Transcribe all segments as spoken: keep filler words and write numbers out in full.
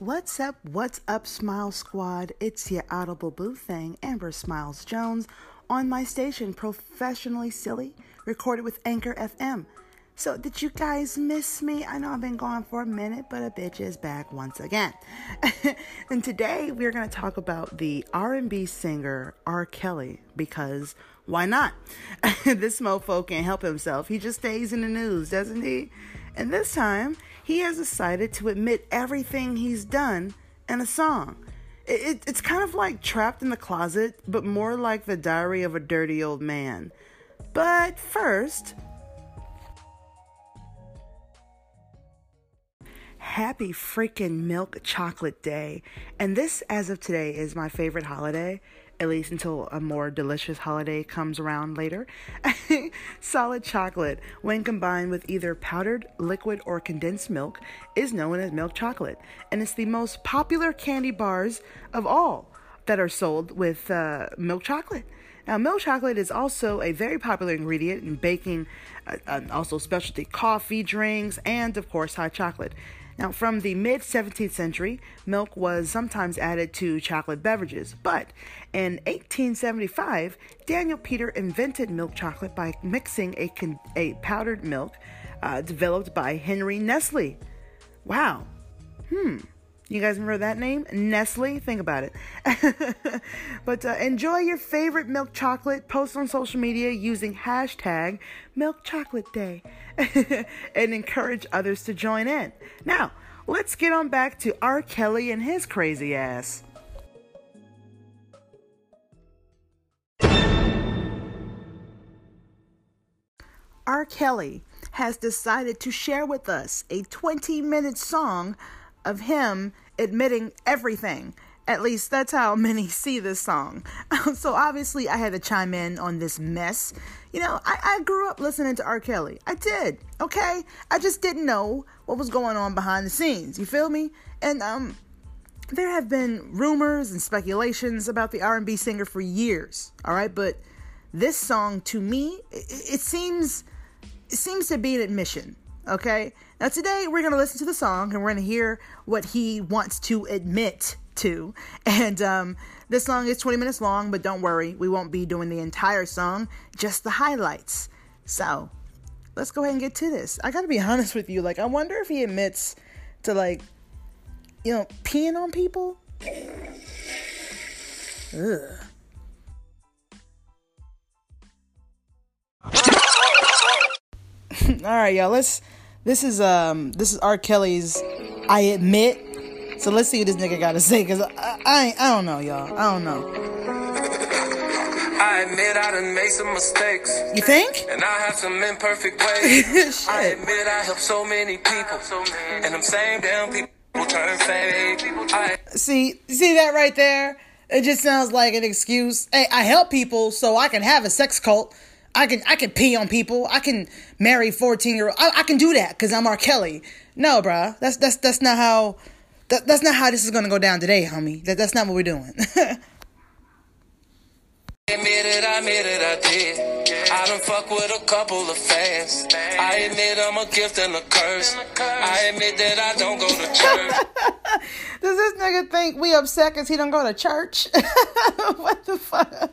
What's up, what's up, Smile Squad? It's your audible boo thing, Amber Smiles Jones, on my station, Professionally Silly, recorded with Anchor F M. So, did you guys miss me? I know I've been gone for a minute, but a bitch is back once again. And today, we're going to talk about the R and B singer, R. Kelly, because why not? This mofo can't help himself. He just stays in the news, doesn't he? And this time, he has decided to admit everything he's done in a song. It, it, it's kind of like Trapped in the Closet, but more like The Diary of a Dirty Old Man. But first, happy freaking Milk Chocolate Day. And this, as of today, is my favorite holiday. At least until a more delicious holiday comes around later. Solid chocolate, when combined with either powdered, liquid, or condensed milk, is known as milk chocolate. And it's the most popular candy bars of all that are sold with uh, milk chocolate. Now, milk chocolate is also a very popular ingredient in baking, uh, uh, also specialty coffee, drinks, and, of course, hot chocolate. Now, from the mid-seventeenth century, milk was sometimes added to chocolate beverages, but in eighteen seventy-five, Daniel Peter invented milk chocolate by mixing a, con- a powdered milk uh, developed by Henry Nestle. Wow. Hmm. You guys remember that name? Nestle? Think about it. But uh, enjoy your favorite milk chocolate. Post on social media using hashtag Milk Chocolate Day and encourage others to join in. Now, let's get on back to R. Kelly and his crazy ass. R. Kelly has decided to share with us a twenty-minute song of him admitting everything. At least that's how many see this song. So obviously I had to chime in on this mess. You know, I, I grew up listening to R. Kelly. I did, okay? I just didn't know what was going on behind the scenes. You feel me? And um, there have been rumors and speculations about the R and B singer for years, all right? But this song, to me, it, it seems it seems to be an admission. Okay, now today we're going to listen to the song and we're going to hear what he wants to admit to. And um, this song is twenty minutes long, but don't worry, we won't be doing the entire song, just the highlights. So let's go ahead and get to this. I got to be honest with you, like, I wonder if he admits to, like, you know, peeing on people. Ugh. All right, y'all. Let's. This is um. This is R. Kelly's "I Admit." So let's see what this nigga gotta say, cause I I, I don't know, y'all. I don't know. I admit I done made some mistakes. You think? And I have some imperfect ways. Shit. I admit I helped so many people, so many. And them same damn people turn fake. I... See, see that right there? It just sounds like an excuse. Hey, I help people so I can have a sex cult. I can I can pee on people. I can marry fourteen year old. I, I can do that because I'm R. Kelly. No, bruh. That's that's that's not how. That, that's not how this is gonna go down today, homie. That that's not what we're doing. Admit it, I admit it, I did. I done fuck with a couple of fans. I admit I'm a gift and a curse. I admit that I don't go to church. Does this nigga think we upset because he don't go to church? What the fuck?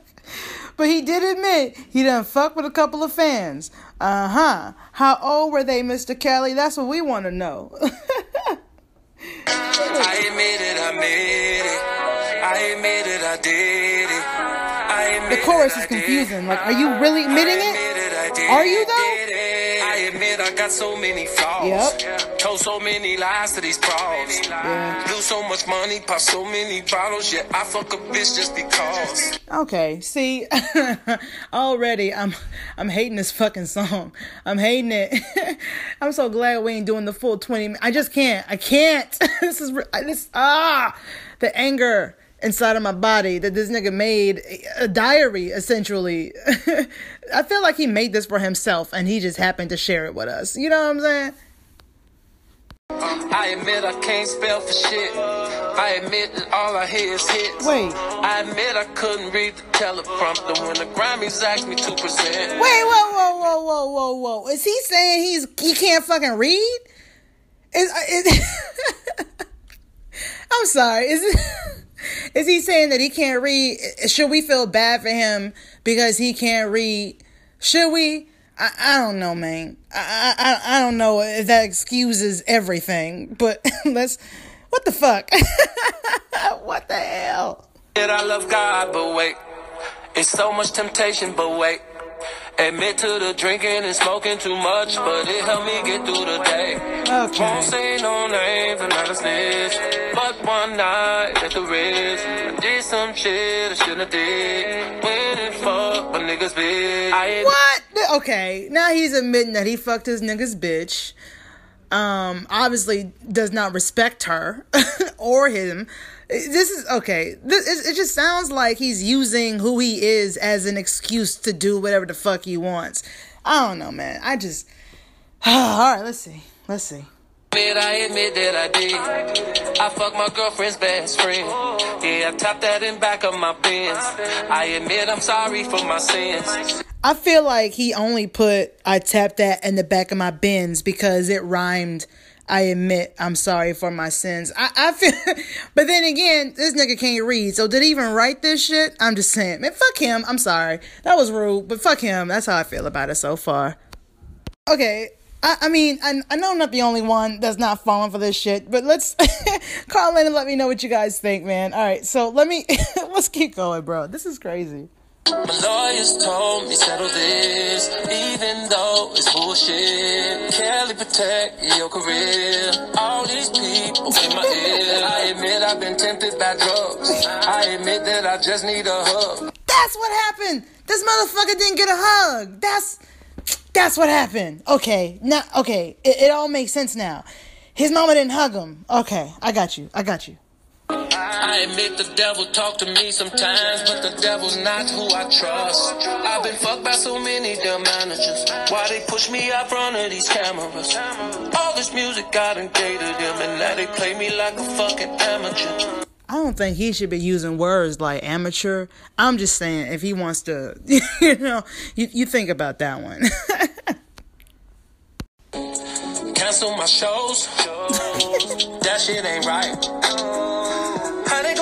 But he did admit he done fuck with a couple of fans. Uh-huh. How old were they, Mister Kelly? That's what we want to know. I admit it, I made it. I admit it, I did it. I admit the chorus is confusing. Like, are you really admitting it? Are you, though? I admit I got so many flaws. Yep. Told so many lies to these pros. Yeah. Do so much money, pop so many bottles. Yeah, I fuck a bitch just because. Okay, see, already I'm I'm hating this fucking song. I'm hating it. I'm so glad we ain't doing the full twenty. I just can't. I can't. This is I just ah the anger inside of my body that this nigga made a diary, essentially. I feel like he made this for himself and he just happened to share it with us. You know what I'm saying? I admit I can't spell for shit. I admit that all I hear is hits. Wait. I admit I couldn't read the teleprompter when the Grammys asked me to present. Wait, whoa, whoa, whoa, whoa, whoa, whoa. Is he saying he's he can't fucking read? Is... is I'm sorry. Is it, is he saying that he can't read? Should we feel bad for him because he can't read? Should we? I, I don't know, man. I, I I don't know if that excuses everything, but let's. What the fuck? What the hell? I love God, but wait. It's so much temptation, but wait. Admit to the drinking and smoking too much, but it helped me get through the day. Okay. Won't say no names, I'm not a snitch. But one night at the Ritz, I did some shit I shouldn't have did. Went and fucked my nigga's bitch. What? Okay, now he's admitting that he fucked his nigga's bitch. Um, obviously does not respect her or him. This is okay. This, it, it just sounds like he's using who he is as an excuse to do whatever the fuck he wants. I don't know, man. I just. All right, let's see. Let's see. I admit that I did. I fucked my girlfriend's best friend. Yeah, I tapped that in back of my pants. I admit I'm sorry for my sins. I feel like he only put I tapped that in the back of my bins because it rhymed. I admit I'm sorry for my sins. I, I feel, but then again, this nigga can't read. So did he even write this shit? I'm just saying, man, fuck him. I'm sorry. That was rude, but fuck him. That's how I feel about it so far. Okay. I, I mean, I, I know I'm not the only one that's not falling for this shit, but let's call in and let me know what you guys think, man. All right. So let me, let's keep going, bro. This is crazy. My lawyers told me settle this, even though it's bullshit. Kelly, protect your career. All these people in my ear. I admit I've been tempted by drugs. I admit that I just need a hug. That's what happened. This motherfucker didn't get a hug. That's that's what happened. Okay, now okay, it, it all makes sense now. His mama didn't hug him. Okay, I got you. I got you. I admit the devil talk to me sometimes, but the devil's not who I trust. I've been fucked by so many dumb managers. Why they push me out front of these cameras? All this music got and gated them, and now they play me like a fucking amateur. I don't think he should be using words like amateur. I'm just saying if he wants to, you know, you, you think about that one. Cancel my shows. That shit ain't right.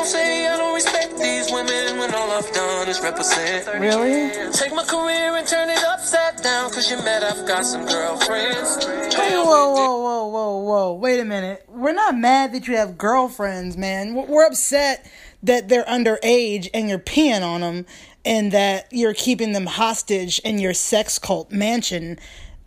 Say I don't respect these women when all I've done is represent. Really? Take my career and turn it upside down, cause you met I've got some girlfriends. Hey, whoa, whoa, whoa, whoa, whoa. Wait a minute. We're not mad that you have girlfriends, man. We're upset that they're underage and you're peeing on them and that you're keeping them hostage in your sex cult mansion,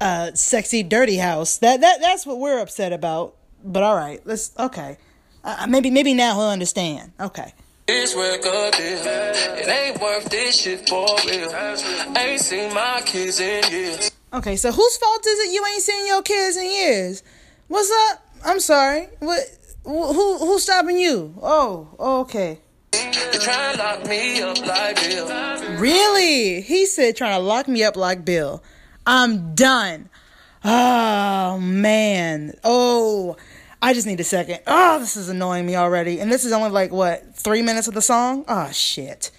uh, sexy, dirty house. That, that That's what we're upset about. But all right, let's, okay. Uh, maybe maybe now he'll understand. Okay. It's worth a deal. It ain't worth this shit for real. Ain't seen my kids in years. Okay, so whose fault is it you ain't seen your kids in years? What's up? I'm sorry. What? Who? Who's stopping you? Oh, okay. You're trying to lock me up like Bill. Really? He said trying to lock me up like Bill. I'm done. Oh, man. Oh, I just need a second. Oh, this is annoying me already. And this is only like, what, three minutes of the song? Oh, shit.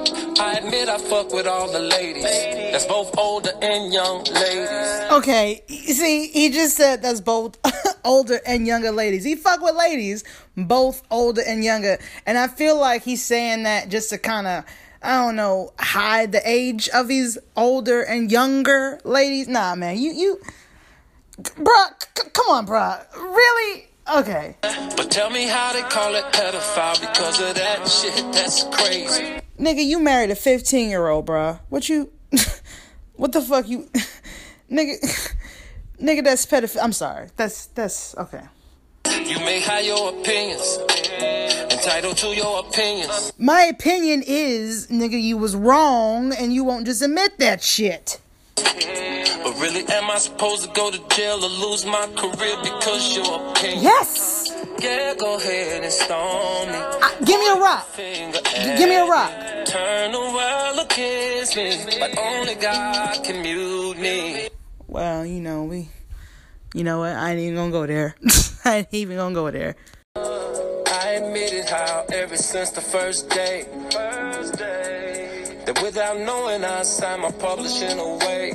I admit I fuck with all the ladies. That's both older and young ladies. Okay, see, he just said that's both older and younger ladies. He fuck with ladies, both older and younger. And I feel like he's saying that just to kind of, I don't know, hide the age of these older and younger ladies. Nah, man, you... you Bruh, c- come on, bruh. Really? Okay. But tell me how they call it pedophile because of that shit. That's crazy. Nigga, you married a fifteen-year-old, bruh. What you... what the fuck you... nigga, nigga, that's pedophile. I'm sorry. That's... That's... Okay. You may have your opinions. Entitled to your opinions. My opinion is, nigga, you was wrong and you won't just admit that shit. But really, am I supposed to go to jail or lose my career because your opinion? Yes! Yeah, go ahead and storm me. Uh, give me a rock. G- give me a rock. Turn the world against me, but only God can mute me. Well, you know, we... You know what? I ain't even gonna go there. I ain't even gonna go there. I admitted how ever since the first day. First day. That without knowing I signed my publishing away.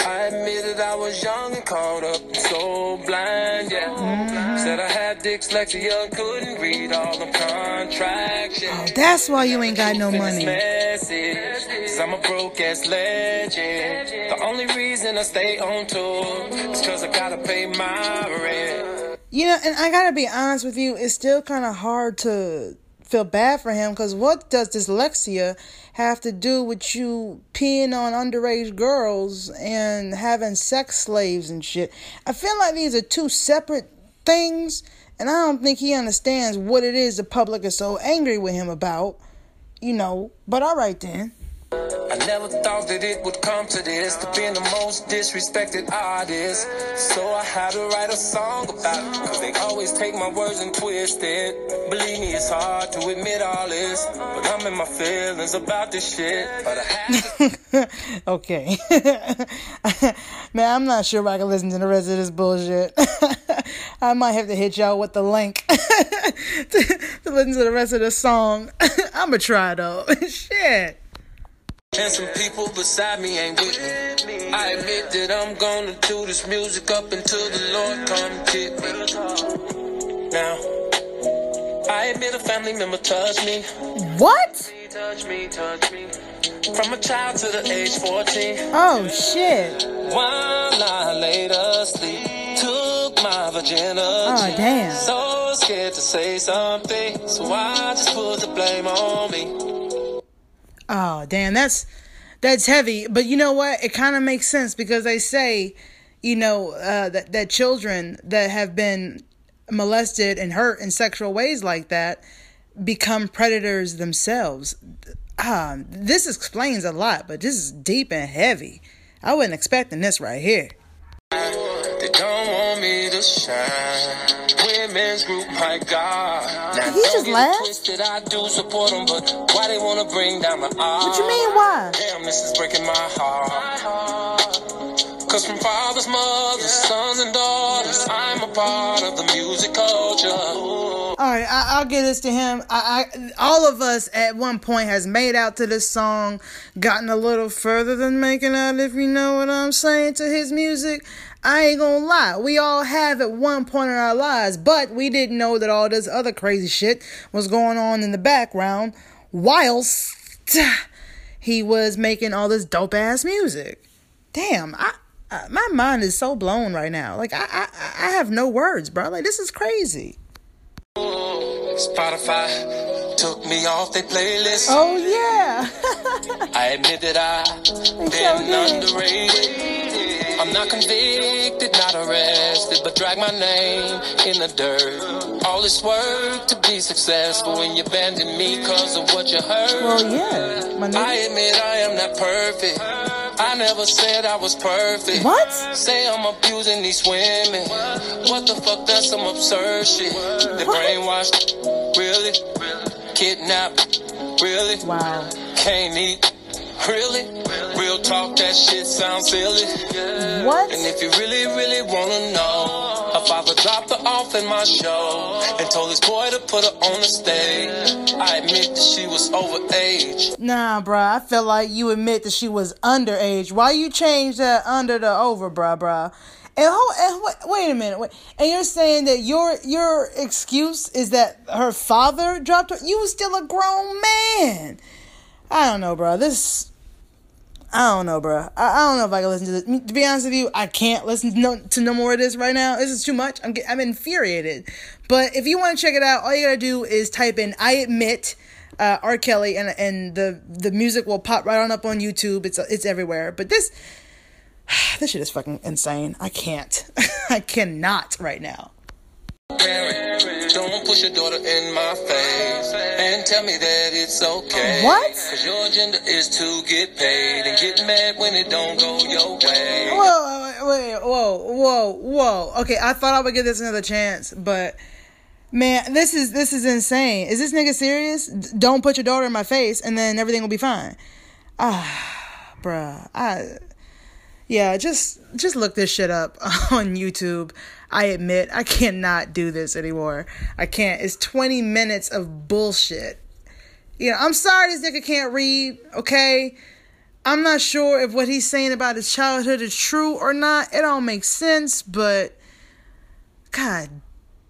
I admitted I was young and caught up, so blind, yeah. Mm-hmm. Said I had dyslexia, couldn't read all the contractions. Oh, that's why you ain't got no money. Cause I'm a broke ass legend. The only reason I stay on tour is cause I gotta pay my rent. You know, and I gotta be honest with you, it's still kind of hard to feel bad for him, because what does dyslexia have to do with you peeing on underage girls and having sex slaves and shit? I feel like these are two separate things, and I don't think he understands what it is the public is so angry with him about, you know, but all right then. I never thought that it would come to this, to being the most disrespected artist. So I had to write a song about it, cause they always take my words and twist it. Believe me, it's hard to admit all this, but I'm in my feelings about this shit. But I had to- Okay. Man, I'm not sure I can listen to the rest of this bullshit. I might have to hit y'all with the link to, to listen to the rest of the song. I'ma try though. Shit. And some people beside me ain't with me. I admit that I'm gonna do this music up until the Lord come get me. Now, I admit a family member touched me. What? Touch me, touch me. From a child to the age fourteen. Oh, shit. While I laid asleep, took my virginity. Oh, damn. So scared to say something, so I just put the blame on me. Oh, damn, that's that's heavy. But you know what? It kind of makes sense, because they say, you know, uh, that, that children that have been molested and hurt in sexual ways like that become predators themselves. Uh, this explains a lot, but this is deep and heavy. I wasn't expecting this right here. They don't want me to shine. Women's group, my God. Now, he just laughed? I do support them, but why they want to bring down my art? What you mean, why? Damn, this is breaking my heart. Because from fathers, mothers, sons, and daughters, I'm a part of the music culture. All right, I- I'll give this to him. I-, I All of us at one point has made out to this song, gotten a little further than making out, if you know what I'm saying, to his music. I ain't gonna lie, we all have at one point in our lives, but we didn't know that all this other crazy shit was going on in the background whilst he was making all this dope-ass music. Damn, I, I my mind is so blown right now. Like, I, I, I have no words, bro. Like, this is crazy. Spotify took me off their playlist. Oh, yeah. I admit that I've been underrated. I'm not convicted, not arrested, but drag my name in the dirt. All this work to be successful, and you abandoned me because of what you heard. Well, yeah. My name- I admit I am not perfect. I never said I was perfect. What? Say I'm abusing these women. What the fuck? That's some absurd shit. They brainwashed. Really? Kidnapped. Really? Wow. Can't eat. Really? Real talk, that shit sounds silly. What? And if you really, really wanna know, her father dropped her off in my show and told his boy to put her on the stage. I admit that she was overage. Nah, bruh, I feel like you admit that she was underage. Why you change that under to over, bruh, bruh? And, ho- and wait, wait a minute. Wait. And you're saying that your your excuse is that her father dropped her? You was still a grown man. I don't know, bro. This, I don't know, bro. I, I don't know if I can listen to this. To be honest with you, I can't listen to no, to no more of this right now. This is too much. I'm I'm infuriated. But if you want to check it out, all you gotta do is type in "I admit" uh, R. Kelly, and and the the music will pop right on up on YouTube. It's it's everywhere. But this this shit is fucking insane. I can't. I cannot right now. Don't push your daughter in my face and tell me that it's okay. What? Because your agenda is to get paid and get mad when it don't go your way. Whoa, wait, whoa, whoa, whoa. Okay, I thought I would give this another chance, but man, this is this is insane. Is this nigga serious? Don't put your daughter in my face and then everything will be fine. Ah, bruh. I... Yeah, just just look this shit up on YouTube. I admit, I cannot do this anymore. I can't. It's twenty minutes of bullshit. You know, I'm sorry this nigga can't read, okay? I'm not sure if what he's saying about his childhood is true or not. It all makes sense, but God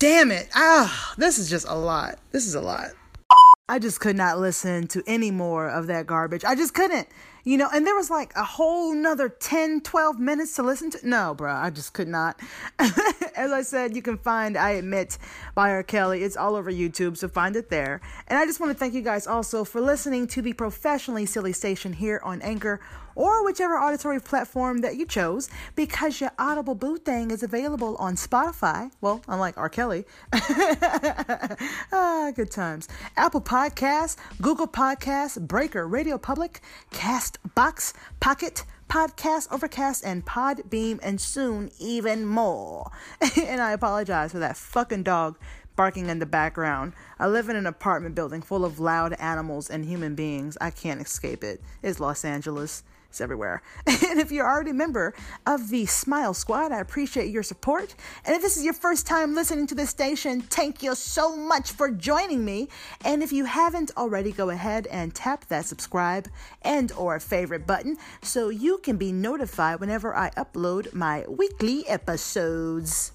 Damn it. Ah, this is just a lot. This is a lot. I just could not listen to any more of that garbage. I just couldn't, you know, and there was like a whole nother ten, twelve minutes to listen to. No, bro, I just could not. As I said, you can find I Admit by R. Kelly. It's all over YouTube, so find it there. And I just want to thank you guys also for listening to the Professionally Silly Station here on Anchor or whichever auditory platform that you chose, because your Audible Boo thing is available on Spotify. Well, unlike R. Kelly. ah, good times. Apple Podcasts, Google Podcasts, Breaker, Radio Public, Castbox, Pocket, Podcast, Overcast, and Podbeam, and soon even more. And I apologize for that fucking dog barking in the background. I live in an apartment building full of loud animals and human beings. I can't escape it. It's Los Angeles. It's everywhere. And if you're already a member of the Smile Squad, I appreciate your support. And if this is your first time listening to this station, thank you so much for joining me. And if you haven't already, go ahead and tap that subscribe and or favorite button so you can be notified whenever I upload my weekly episodes.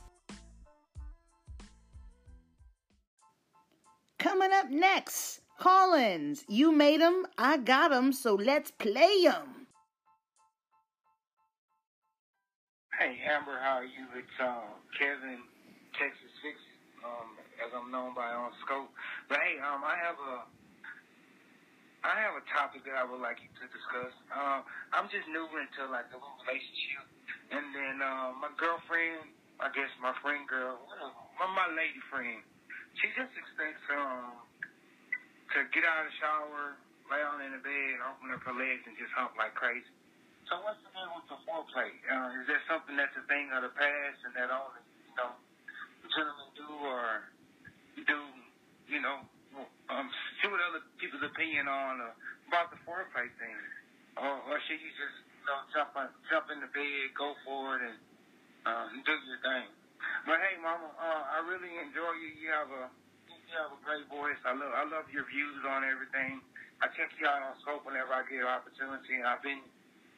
Coming up next, call-ins. You made them, I got them, so let's play them. Hey, Amber, how are you? It's uh, Kevin Texas Six, um, as I'm known by on Scope. But hey, um, I have a, I have a topic that I would like you to discuss. Uh, I'm just new into like a little relationship, and then uh, my girlfriend, I guess my friend girl, my my lady friend, she just expects um to get out of the shower, lay on in the bed, open up her legs, and just hump like crazy. So what's the deal with the foreplay? Uh, is that something that's a thing of the past and that all the, you know, gentlemen do or do, you know, um, see what other people's opinion on uh, about the foreplay thing? Or, or should you just, you know, jump, on, jump in the bed, go for it, and uh, do your thing? But hey, Mama, uh, I really enjoy you. You have a you have a great voice. I love I love your views on everything. I check you out on Scope whenever I get an opportunity, and I've been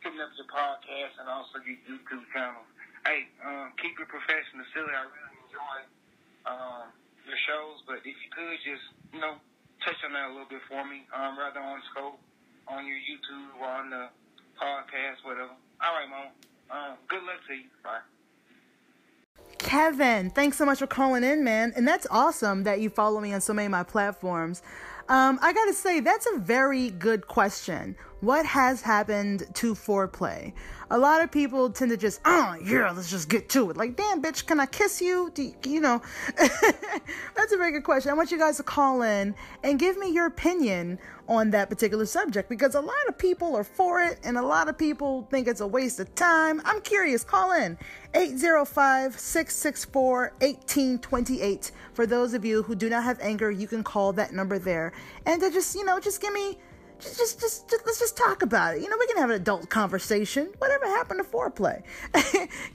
picking up your podcast and also your YouTube channel. Hey, um, keep it professional, silly. I really enjoy um, your shows, but if you could just, you know, touch on that a little bit for me, um, rather on Scope, on your YouTube, or on the podcast, whatever. All right, Mom. Um, good luck to you. Bye. Kevin, thanks so much for calling in, man. And that's awesome that you follow me on so many of my platforms. Um, I gotta say, that's a very good question. What has happened to foreplay? A lot of people tend to just, oh, yeah, let's just get to it. Like, damn, bitch, can I kiss you? Do you, you know, that's a very good question. I want you guys to call in and give me your opinion on that particular subject, because a lot of people are for it and a lot of people think it's a waste of time. I'm curious. Call in eight zero five, six six four, one eight two eight. For those of you who do not have Anchor, you can call that number there. And to just, you know, just give me, just, just, just, just, let's just talk about it. You know, we can have an adult conversation. Whatever happened to foreplay?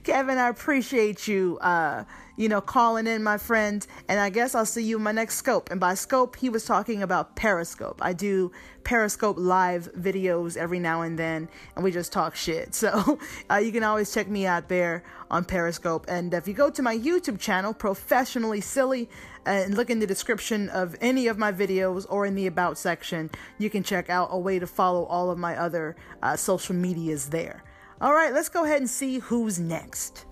Kevin, I appreciate you, uh, you know, calling in, my friend. And I guess I'll see you in my next Scope. And by Scope, he was talking about Periscope. I do Periscope live videos every now and then, and we just talk shit. So uh, you can always check me out there on Periscope. And if you go to my YouTube channel, Professionally Silly, and look in the description of any of my videos or in the About section, you can check out a way to follow all of my other uh, social medias there. All right, let's go ahead and see who's next.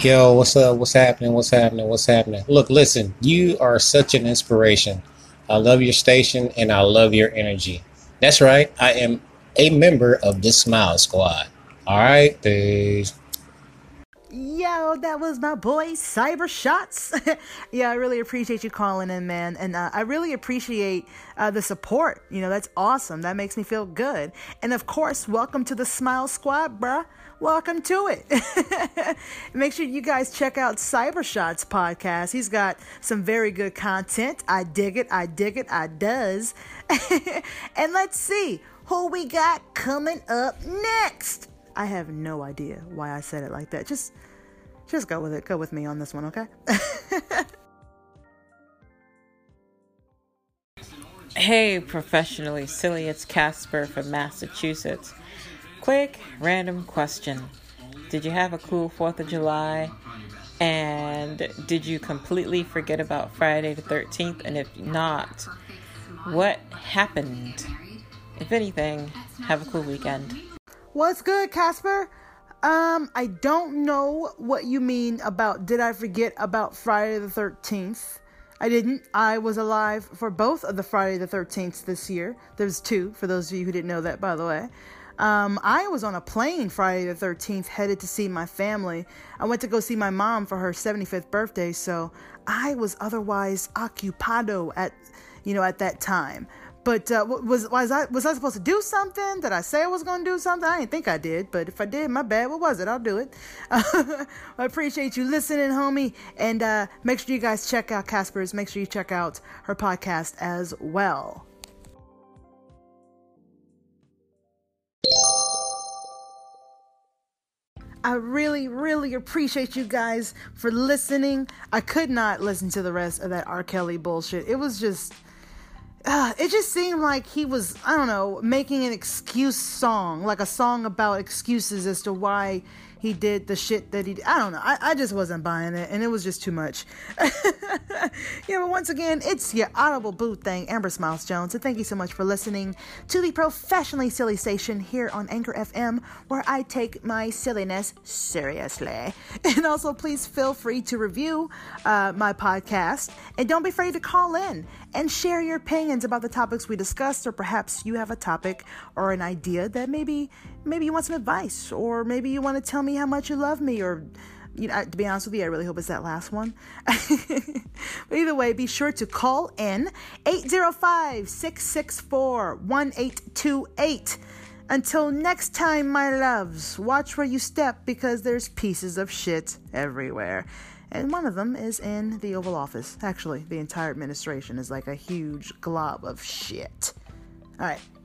Yo, what's up? What's happening? What's happening? What's happening? Look, listen, you are such an inspiration. I love your station and I love your energy. That's right. I am a member of the Smile Squad. All right, peace. Yo, that was my boy Cyber Shots. Yeah, I really appreciate you calling in, man. And uh, I really appreciate uh, the support. You know, that's awesome. That makes me feel good. And of course, welcome to the Smile Squad, bruh. Welcome to it. Make sure you guys check out Cyber Shots podcast. He's got some very good content. I dig it. I dig it. I does. And let's see who we got coming up next. I have no idea why I said it like that. Just just go with it. Go with me on this one, okay? Hey, Professionally Silly, it's Casper from Massachusetts. Quick, random question. Did you have a cool fourth of July? And did you completely forget about Friday the thirteenth? And if not, what happened? If anything, have a cool weekend. What's good, Casper? Um, I don't know what you mean about did I forget about Friday the thirteenth. I didn't. I was alive for both of the Friday the thirteenths this year. There's two, for those of you who didn't know that, by the way. Um, I was on a plane Friday the thirteenth, headed to see my family. I went to go see my mom for her seventy-fifth birthday, so I was otherwise ocupado at, you know, at that time. But uh, was was I was I supposed to do something? Did I say I was going to do something? I didn't think I did, but if I did, my bad. What was it? I'll do it. I appreciate you listening, homie, and uh, make sure you guys check out Casper's. Make sure you check out her podcast as well. I really, really appreciate you guys for listening. I could not listen to the rest of that R. Kelly bullshit. It was just, uh, it just seemed like he was, I don't know, making an excuse song, like a song about excuses as to why he did the shit that he did. I don't know. I, I just wasn't buying it, and it was just too much. Yeah, but once again, it's your audible boo thing, Amber Smiles Jones, and thank you so much for listening to the Professionally Silly Station here on Anchor F M, where I take my silliness seriously. And also, please feel free to review uh, my podcast, and don't be afraid to call in and share your opinions about the topics we discussed, or perhaps you have a topic or an idea that maybe maybe you want some advice, or maybe you want to tell me how much you love me, or you know, to be honest with you, I really hope it's that last one. But either way, be sure to call in eight zero five, six six four, one eight two eight. Until next time, my loves, watch where you step, because there's pieces of shit everywhere. And one of them is in the Oval Office. Actually, the entire administration is like a huge glob of shit. All right.